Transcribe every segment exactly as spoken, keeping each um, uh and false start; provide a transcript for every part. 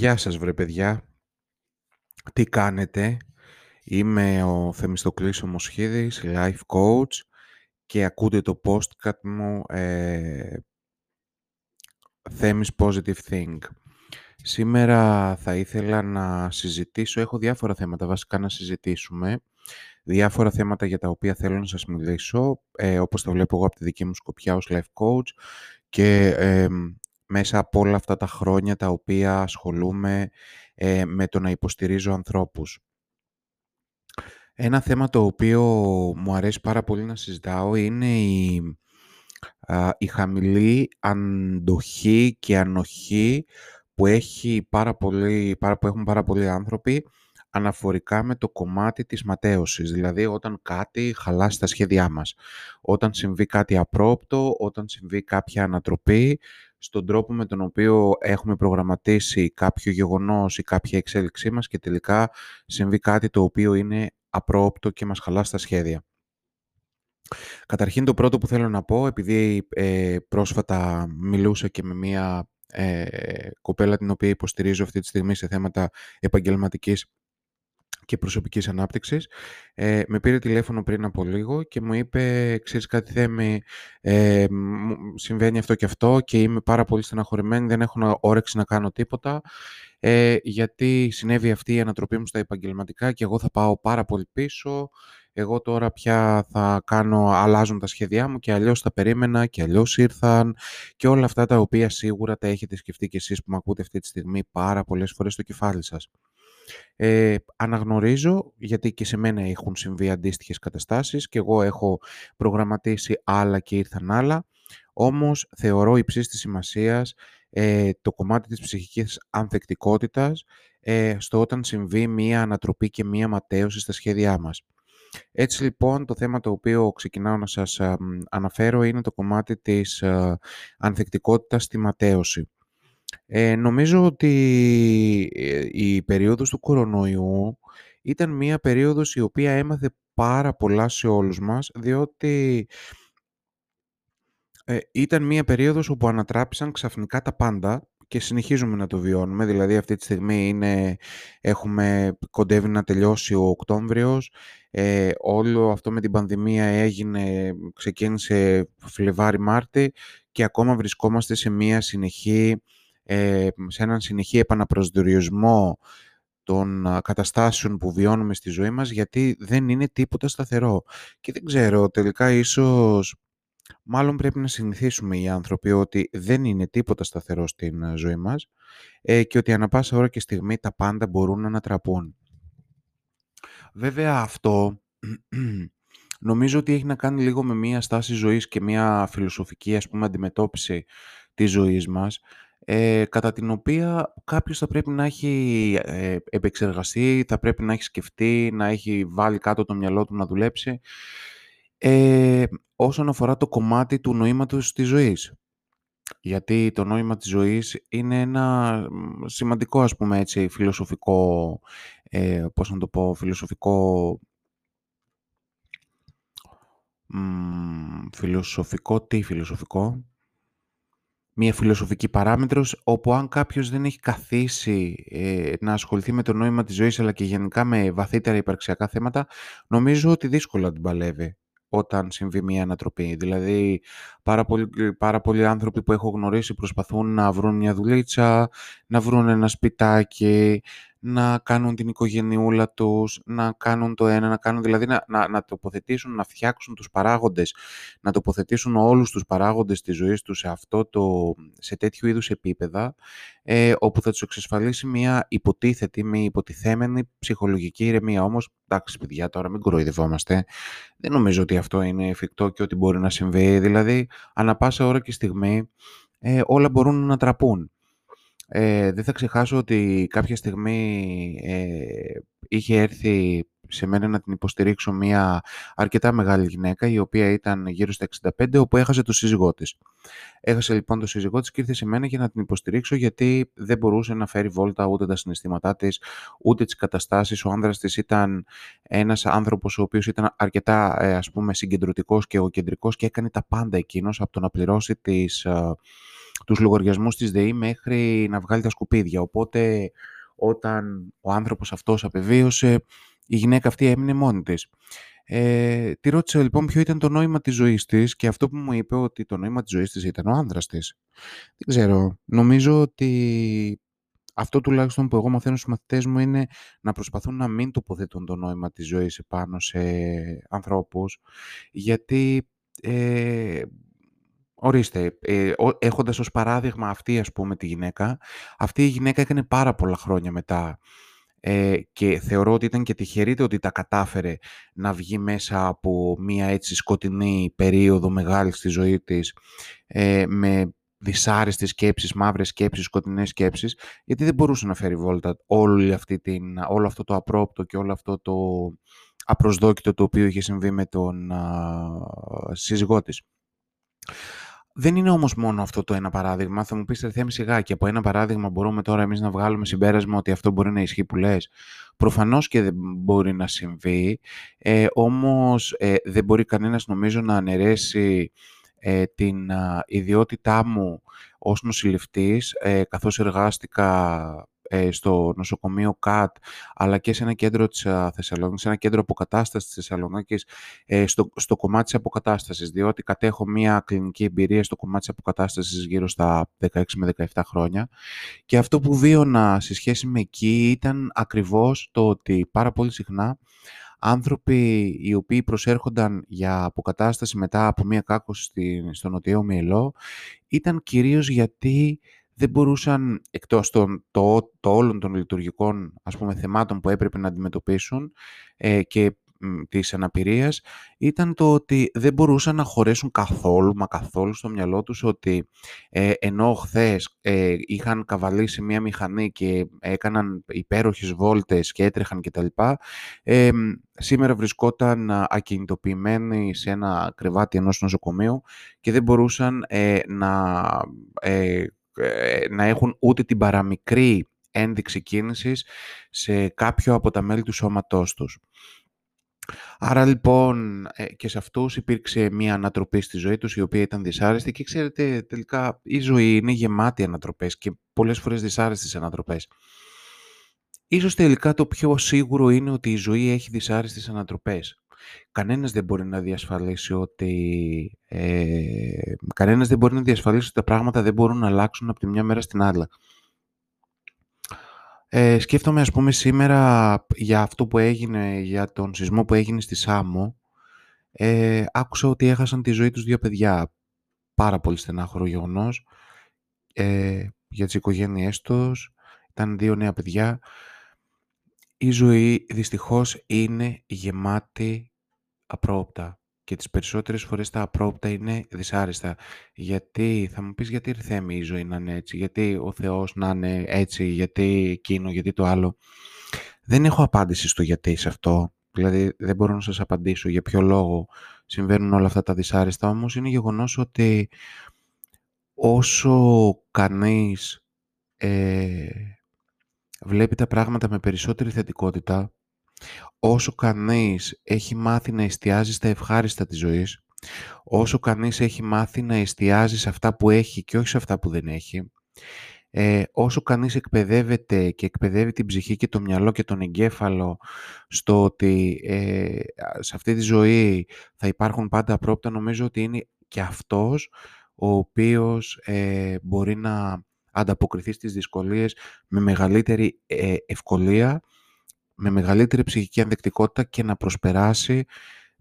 γεια σας βρε παιδιά, τι κάνετε? Είμαι ο Θεμιστοκλής Ομοσχίδης, life coach, και ακούτε το podcast μου ε, Θέμις Positive thing. Σήμερα θα ήθελα να συζητήσω, έχω διάφορα θέματα βασικά να συζητήσουμε, διάφορα θέματα για τα οποία θέλω να σας μιλήσω, ε, όπως το βλέπω εγώ από τη δική μου σκοπιά ως life coach και ε, μέσα από όλα αυτά τα χρόνια τα οποία ασχολούμαι ε, με το να υποστηρίζω ανθρώπους. Ένα θέμα το οποίο μου αρέσει πάρα πολύ να συζητάω είναι η, α, η χαμηλή αντοχή και ανοχή που, έχει πάρα πολύ, πάρα, που έχουν πάρα πολλοί άνθρωποι αναφορικά με το κομμάτι της ματέωσης, δηλαδή όταν κάτι χαλάσει τα σχέδιά μας, όταν συμβεί κάτι απρόπτο, όταν συμβεί κάποια ανατροπή στον τρόπο με τον οποίο έχουμε προγραμματίσει κάποιο γεγονός ή κάποια εξέλιξή μας και τελικά συμβεί κάτι το οποίο είναι απρόοπτο και μας χαλάσει τα σχέδια. Καταρχήν το πρώτο που θέλω να πω, επειδή ε, πρόσφατα μιλούσα και με μία ε, κοπέλα την οποία υποστηρίζω αυτή τη στιγμή σε θέματα επαγγελματικής και προσωπικής ανάπτυξης, ε, με πήρε τηλέφωνο πριν από λίγο και μου είπε, ξέρεις κάτι Θέμη, ε, συμβαίνει αυτό και αυτό και είμαι πάρα πολύ στεναχωρημένη, δεν έχω όρεξη να κάνω τίποτα, ε, γιατί συνέβη αυτή η ανατροπή μου στα επαγγελματικά και εγώ θα πάω πάρα πολύ πίσω, εγώ τώρα πια θα κάνω, αλλάζουν τα σχέδιά μου και αλλιώς τα περίμενα και αλλιώς ήρθαν και όλα αυτά τα οποία σίγουρα τα έχετε σκεφτεί και εσείς που με ακούτε αυτή τη στιγμή πάρα πολλές φορές στο κεφάλι σας. Ε, αναγνωρίζω, γιατί και σε μένα έχουν συμβεί αντίστοιχες καταστάσεις και εγώ έχω προγραμματίσει άλλα και ήρθαν άλλα, όμως θεωρώ υψής της σημασίας ε, το κομμάτι της ψυχικής ανθεκτικότητας ε, στο όταν συμβεί μία ανατροπή και μία ματέωση στα σχέδιά μας. Έτσι λοιπόν το θέμα το οποίο ξεκινάω να σας α, αναφέρω είναι το κομμάτι της α, ανθεκτικότητας στη ματέωση. Ε, νομίζω ότι η περίοδος του κορονοϊού ήταν μια περίοδος η οποία έμαθε πάρα πολλά σε όλους μας, διότι ε, ήταν μια περίοδος όπου ανατράπησαν ξαφνικά τα πάντα και συνεχίζουμε να το βιώνουμε. Δηλαδή αυτή τη στιγμή είναι, έχουμε, κοντεύει να τελειώσει ο Οκτώβριος, ε, όλο αυτό με την πανδημία έγινε, ξεκίνησε Φλεβάρι-Μάρτι και ακόμα βρισκόμαστε σε μια συνεχή σε έναν συνεχή επαναπροσδιορισμό των καταστάσεων που βιώνουμε στη ζωή μας, γιατί δεν είναι τίποτα σταθερό. Και δεν ξέρω, τελικά ίσως, μάλλον πρέπει να συνηθίσουμε οι άνθρωποι ότι δεν είναι τίποτα σταθερό στην ζωή μας και ότι ανά πάσα ώρα και στιγμή τα πάντα μπορούν να ανατραπούν. Βέβαια αυτό νομίζω ότι έχει να κάνει λίγο με μια στάση ζωής και μια φιλοσοφική, ας πούμε, αντιμετώπιση της ζωής μας, Ε, κατά την οποία κάποιος θα πρέπει να έχει ε, επεξεργαστεί, θα πρέπει να έχει σκεφτεί, να έχει βάλει κάτω το μυαλό του να δουλέψει, ε, όσον αφορά το κομμάτι του νοήματος της ζωής. Γιατί το νόημα της ζωής είναι ένα σημαντικό, ας πούμε έτσι, φιλοσοφικό, ε, πώς να το πω, φιλοσοφικό... Μ, φιλοσοφικό, τι φιλοσοφικό... Μια φιλοσοφική παράμετρος, όπου αν κάποιος δεν έχει καθίσει ε, να ασχοληθεί με το νόημα της ζωής, αλλά και γενικά με βαθύτερα υπαρξιακά θέματα, νομίζω ότι δύσκολα την παλεύει όταν συμβεί μια ανατροπή. Δηλαδή, πάρα πολλοί, πάρα πολλοί άνθρωποι που έχω γνωρίσει προσπαθούν να βρουν μια δουλίτσα, να βρουν ένα σπιτάκι, να κάνουν την οικογενειούλα τους, να κάνουν το ένα, να κάνουν, δηλαδή να, να, να τοποθετήσουν, να φτιάξουν τους παράγοντες, να τοποθετήσουν όλους τους παράγοντες της ζωής τους σε, αυτό το, σε τέτοιου είδους επίπεδα, ε, όπου θα τους εξασφαλίσει μια υποτίθετη, μια υποτιθέμενη ψυχολογική ηρεμία. Όμως, εντάξει παιδιά, τώρα μην κοροϊδευόμαστε, δεν νομίζω ότι αυτό είναι εφικτό και ότι μπορεί να συμβεί, δηλαδή ανά πάσα ώρα και στιγμή ε, όλα μπορούν να ανατραπούν. Ε, δεν θα ξεχάσω ότι κάποια στιγμή ε, είχε έρθει σε μένα να την υποστηρίξω μια αρκετά μεγάλη γυναίκα, η οποία ήταν γύρω στα εξήντα πέντε, όπου έχασε τον σύζυγό της. Έχασε λοιπόν τον σύζυγό της και ήρθε σε μένα για να την υποστηρίξω, γιατί δεν μπορούσε να φέρει βόλτα ούτε τα συναισθήματά της, ούτε τις καταστάσεις. Ο άνδρας της ήταν ένας άνθρωπος ο οποίος ήταν αρκετά, ε, ας πούμε, συγκεντρωτικός και εγωκεντρικός και έκανε τα πάντα εκείνος, από το να πληρώσει τις... Ε, τους λογαριασμούς της ΔΕΗ μέχρι να βγάλει τα σκουπίδια. Οπότε όταν ο άνθρωπος αυτός απεβίωσε, η γυναίκα αυτή έμεινε μόνη της. Ε, τη ρώτησα λοιπόν ποιο ήταν το νόημα της ζωής της και αυτό που μου είπε ότι το νόημα της ζωής της ήταν ο άνδρας της. Δεν ξέρω, νομίζω ότι αυτό τουλάχιστον που εγώ μαθαίνω στους μαθητές μου είναι να προσπαθούν να μην τοποθετούν το νόημα της ζωής επάνω σε ανθρώπους, γιατί ε, ορίστε, ε, έχοντας ως παράδειγμα αυτή ας πούμε τη γυναίκα, αυτή η γυναίκα έκανε πάρα πολλά χρόνια μετά Ε, και θεωρώ ότι ήταν και τυχερείται ότι τα κατάφερε να βγει μέσα από μια έτσι σκοτεινή περίοδο μεγάλη στη ζωή της ε, με δυσάρεστες σκέψεις, μαύρες σκέψεις, σκοτεινές σκέψεις, γιατί δεν μπορούσε να φέρει βόλτα όλη αυτή την, όλο αυτό το απρόπτο και όλο αυτό το απροσδόκητο το οποίο είχε συμβεί με τον α, σύζυγό της. Δεν είναι όμως μόνο αυτό το ένα παράδειγμα. Θα μου πεις, Θέμη, σιγά, και από ένα παράδειγμα μπορούμε τώρα εμείς να βγάλουμε συμπέρασμα ότι αυτό μπορεί να ισχύει που λες. Προφανώς και δεν μπορεί να συμβεί, ε, όμως ε, δεν μπορεί κανένας νομίζω να αναιρέσει ε, την α, ιδιότητά μου ως νοσηλευτής, ε, καθώς εργάστηκα ε, στο νοσοκομείο ΚΑΤ, αλλά και σε ένα κέντρο της α, Θεσσαλονίκης, σε ένα κέντρο αποκατάστασης της Θεσσαλονίκης, ε, στο, στο κομμάτι της αποκατάστασης, διότι κατέχω μία κλινική εμπειρία στο κομμάτι της αποκατάστασης γύρω στα δεκαέξι με δεκαεπτά χρόνια. Και αυτό που βίωνα σε σχέση με εκεί ήταν ακριβώς το ότι πάρα πολύ συχνά άνθρωποι οι οποίοι προσέρχονταν για αποκατάσταση μετά από μία κάκωση στη, στο νοτιαίο μυελό ήταν κυρίως γιατί δεν μπορούσαν, εκτός των το, το όλων των λειτουργικών ας πούμε, θεμάτων που έπρεπε να αντιμετωπίσουν ε, και μ, της αναπηρίας, ήταν το ότι δεν μπορούσαν να χωρέσουν καθόλου, μα καθόλου στο μυαλό τους ότι ε, ενώ χθες ε, είχαν καβαλήσει μία μηχανή και έκαναν υπέροχες βόλτες και έτρεχαν κτλ. Ε, σήμερα βρισκόταν ακινητοποιημένοι σε ένα κρεβάτι ενός νοσοκομείου και δεν μπορούσαν ε, να... Ε, να έχουν ούτε την παραμικρή ένδειξη κίνησης σε κάποιο από τα μέλη του σώματός τους. Άρα λοιπόν και σε αυτούς υπήρξε μια ανατροπή στη ζωή τους η οποία ήταν δυσάρεστη και ξέρετε τελικά η ζωή είναι γεμάτη ανατροπές και πολλές φορές δυσάρεστες ανατροπές. Ίσως τελικά το πιο σίγουρο είναι ότι η ζωή έχει δυσάρεστες ανατροπές. Κανένας δεν μπορεί να διασφαλίσει ότι ε, κανένας δεν μπορεί να διασφαλίσει ότι τα πράγματα δεν μπορούν να αλλάξουν από τη μια μέρα στην άλλη. Ε, σκέφτομαι ας πούμε σήμερα για αυτό που έγινε, για τον σεισμό που έγινε στη Σάμο. Ε, άκουσα ότι έχασαν τη ζωή τους δύο παιδιά. Πάρα πολύ στενάχωρο γεγονός ε, για τις οικογένειές τους. Ήταν δύο νέα παιδιά. Η ζωή δυστυχώς είναι γεμάτη απρόοπτα και τις περισσότερες φορές τα απρόοπτα είναι δυσάρεστα. Γιατί, θα μου πεις γιατί Θέμη η ζωή να είναι έτσι, γιατί ο Θεός να είναι έτσι, γιατί εκείνο, γιατί το άλλο. Δεν έχω απάντηση στο γιατί σε αυτό, δηλαδή δεν μπορώ να σας απαντήσω για ποιο λόγο συμβαίνουν όλα αυτά τα δυσάρεστα, όμως είναι γεγονός ότι όσο κανείς... Ε, βλέπει τα πράγματα με περισσότερη θετικότητα, όσο κανείς έχει μάθει να εστιάζει στα ευχάριστα της ζωής, όσο κανείς έχει μάθει να εστιάζει σε αυτά που έχει και όχι σε αυτά που δεν έχει, ε, όσο κανείς εκπαιδεύεται και εκπαιδεύει την ψυχή και το μυαλό και τον εγκέφαλο στο ότι ε, σε αυτή τη ζωή θα υπάρχουν πάντα απρόπτα, νομίζω ότι είναι και αυτός ο οποίος ε, μπορεί να ανταποκριθεί στις δυσκολίες με μεγαλύτερη ευκολία, με μεγαλύτερη ψυχική ανθεκτικότητα και να προσπεράσει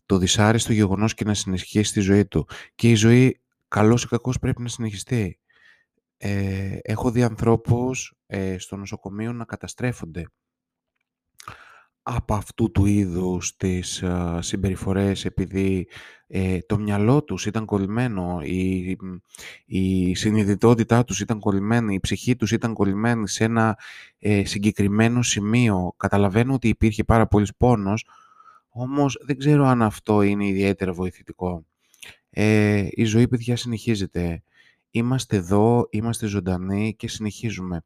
το δυσάρεστο γεγονός και να συνεχίσει τη ζωή του. Και η ζωή, καλός ή κακός, πρέπει να συνεχιστεί. Ε, έχω δει ανθρώπους ε, στο νοσοκομείο να καταστρέφονται από αυτού του είδους τις α, συμπεριφορές, επειδή ε, το μυαλό τους ήταν κολλημένο, η, η συνειδητότητά τους ήταν κολλημένη, η ψυχή τους ήταν κολλημένη σε ένα ε, συγκεκριμένο σημείο. Καταλαβαίνω ότι υπήρχε πάρα πολύς πόνος, όμως δεν ξέρω αν αυτό είναι ιδιαίτερα βοηθητικό. Ε, η ζωή, παιδιά, συνεχίζεται. Είμαστε εδώ, είμαστε ζωντανοί και συνεχίζουμε.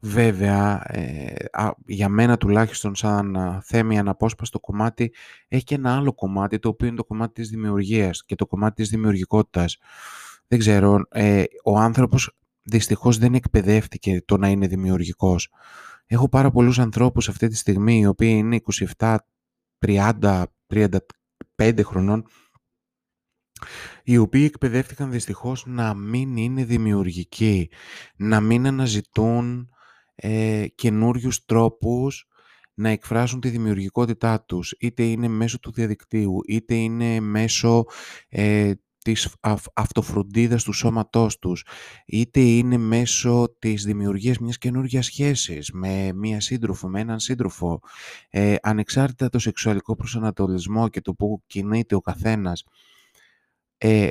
Βέβαια, ε, α, για μένα τουλάχιστον σαν Θέμη αναπόσπαστο κομμάτι, έχει και ένα άλλο κομμάτι, το οποίο είναι το κομμάτι της δημιουργίας και το κομμάτι της δημιουργικότητας. δεν ξέρω, ε, ο άνθρωπος δυστυχώς δεν εκπαιδεύτηκε το να είναι δημιουργικός. Έχω πάρα πολλούς ανθρώπους αυτή τη στιγμή, οι οποίοι είναι είκοσι επτά, τριάντα, τριάντα πέντε χρονών, οι οποίοι εκπαιδεύτηκαν δυστυχώς να μην είναι δημιουργικοί, να μην αναζητούν ε, καινούριους τρόπους να εκφράσουν τη δημιουργικότητά τους, είτε είναι μέσω του διαδικτύου, είτε είναι μέσω ε, της αυτοφροντίδας του σώματός τους, είτε είναι μέσω της δημιουργίας μιας καινούργιας σχέσης με μία σύντροφο, με έναν σύντροφο, ε, ανεξάρτητα το σεξουαλικό προσανατολισμό και το που κινείται ο καθένας. Ε,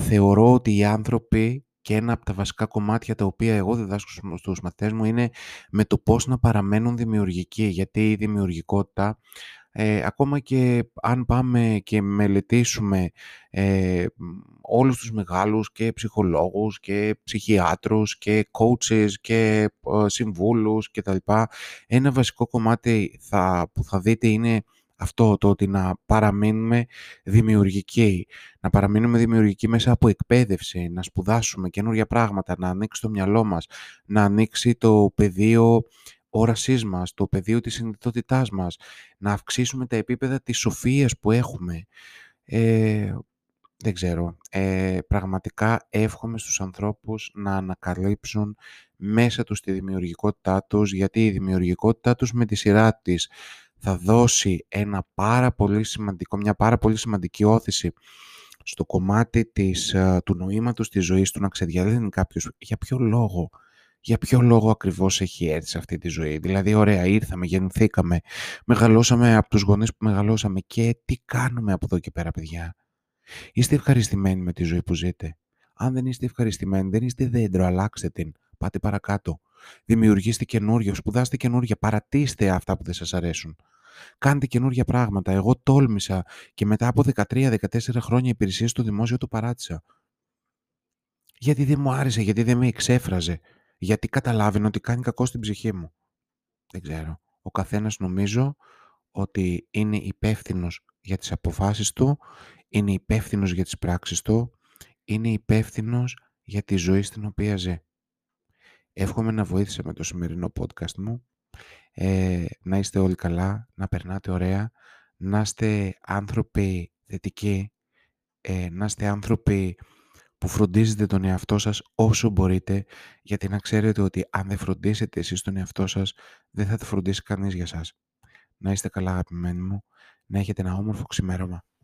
θεωρώ ότι οι άνθρωποι, και ένα από τα βασικά κομμάτια τα οποία εγώ διδάσκω στους μαθητές μου, είναι με το πώς να παραμένουν δημιουργικοί, γιατί η δημιουργικότητα, ε, ακόμα και αν πάμε και μελετήσουμε ε, όλους τους μεγάλους και ψυχολόγους και ψυχιάτρους και coaches και ε, συμβούλους κτλ, ένα βασικό κομμάτι θα, που θα δείτε είναι αυτό, το ότι να παραμείνουμε δημιουργικοί, να παραμείνουμε δημιουργικοί μέσα από εκπαίδευση, να σπουδάσουμε καινούργια πράγματα, να ανοίξει το μυαλό μας, να ανοίξει το πεδίο όρασής μας, το πεδίο της συνειδητότητάς μας, να αυξήσουμε τα επίπεδα της σοφίας που έχουμε. Ε, δεν ξέρω, ε, πραγματικά εύχομαι στους ανθρώπους να ανακαλύψουν μέσα τους τη δημιουργικότητά τους, γιατί η δημιουργικότητά τους με τη σειρά της θα δώσει ένα πάρα πολύ σημαντικό, μια πάρα πολύ σημαντική όθηση στο κομμάτι της, του νοήματος της ζωής του, να ξεδιαλύνει κάποιος για ποιο λόγο, για ποιο λόγο ακριβώς έχει έρθει σε αυτή τη ζωή. Δηλαδή, ωραία, ήρθαμε, γεννηθήκαμε, μεγαλώσαμε από τους γονείς που μεγαλώσαμε και τι κάνουμε από εδώ και πέρα, παιδιά. Είστε ευχαριστημένοι με τη ζωή που ζείτε? Αν δεν είστε ευχαριστημένοι, δεν είστε δέντρο, αλλάξτε την, πάτε παρακάτω. Δημιουργήστε καινούργια, σπουδάστε καινούργια, παρατήστε αυτά που δεν σας αρέσουν. Κάντε καινούργια πράγματα. Εγώ τόλμησα και μετά από δεκατρία δεκατέσσερα χρόνια υπηρεσίες στο δημόσιο το παράτησα. Γιατί δεν μου άρεσε, γιατί δεν με εξέφραζε, γιατί καταλάβαινε ότι κάνει κακό στην ψυχή μου. Δεν ξέρω. Ο καθένας νομίζω ότι είναι υπεύθυνος για τις αποφάσεις του, είναι υπεύθυνος για τις πράξεις του, είναι υπεύθυνος για τη ζωή στην οποία ζει. Εύχομαι να βοήθησα με το σημερινό podcast μου. Ε, να είστε όλοι καλά, να περνάτε ωραία, να είστε άνθρωποι θετικοί, ε, να είστε άνθρωποι που φροντίζετε τον εαυτό σας όσο μπορείτε, γιατί να ξέρετε ότι αν δεν φροντίσετε εσείς τον εαυτό σας, δεν θα το φροντίσει κανείς για σας. Να είστε καλά, αγαπημένοι μου, να έχετε ένα όμορφο ξημέρωμα.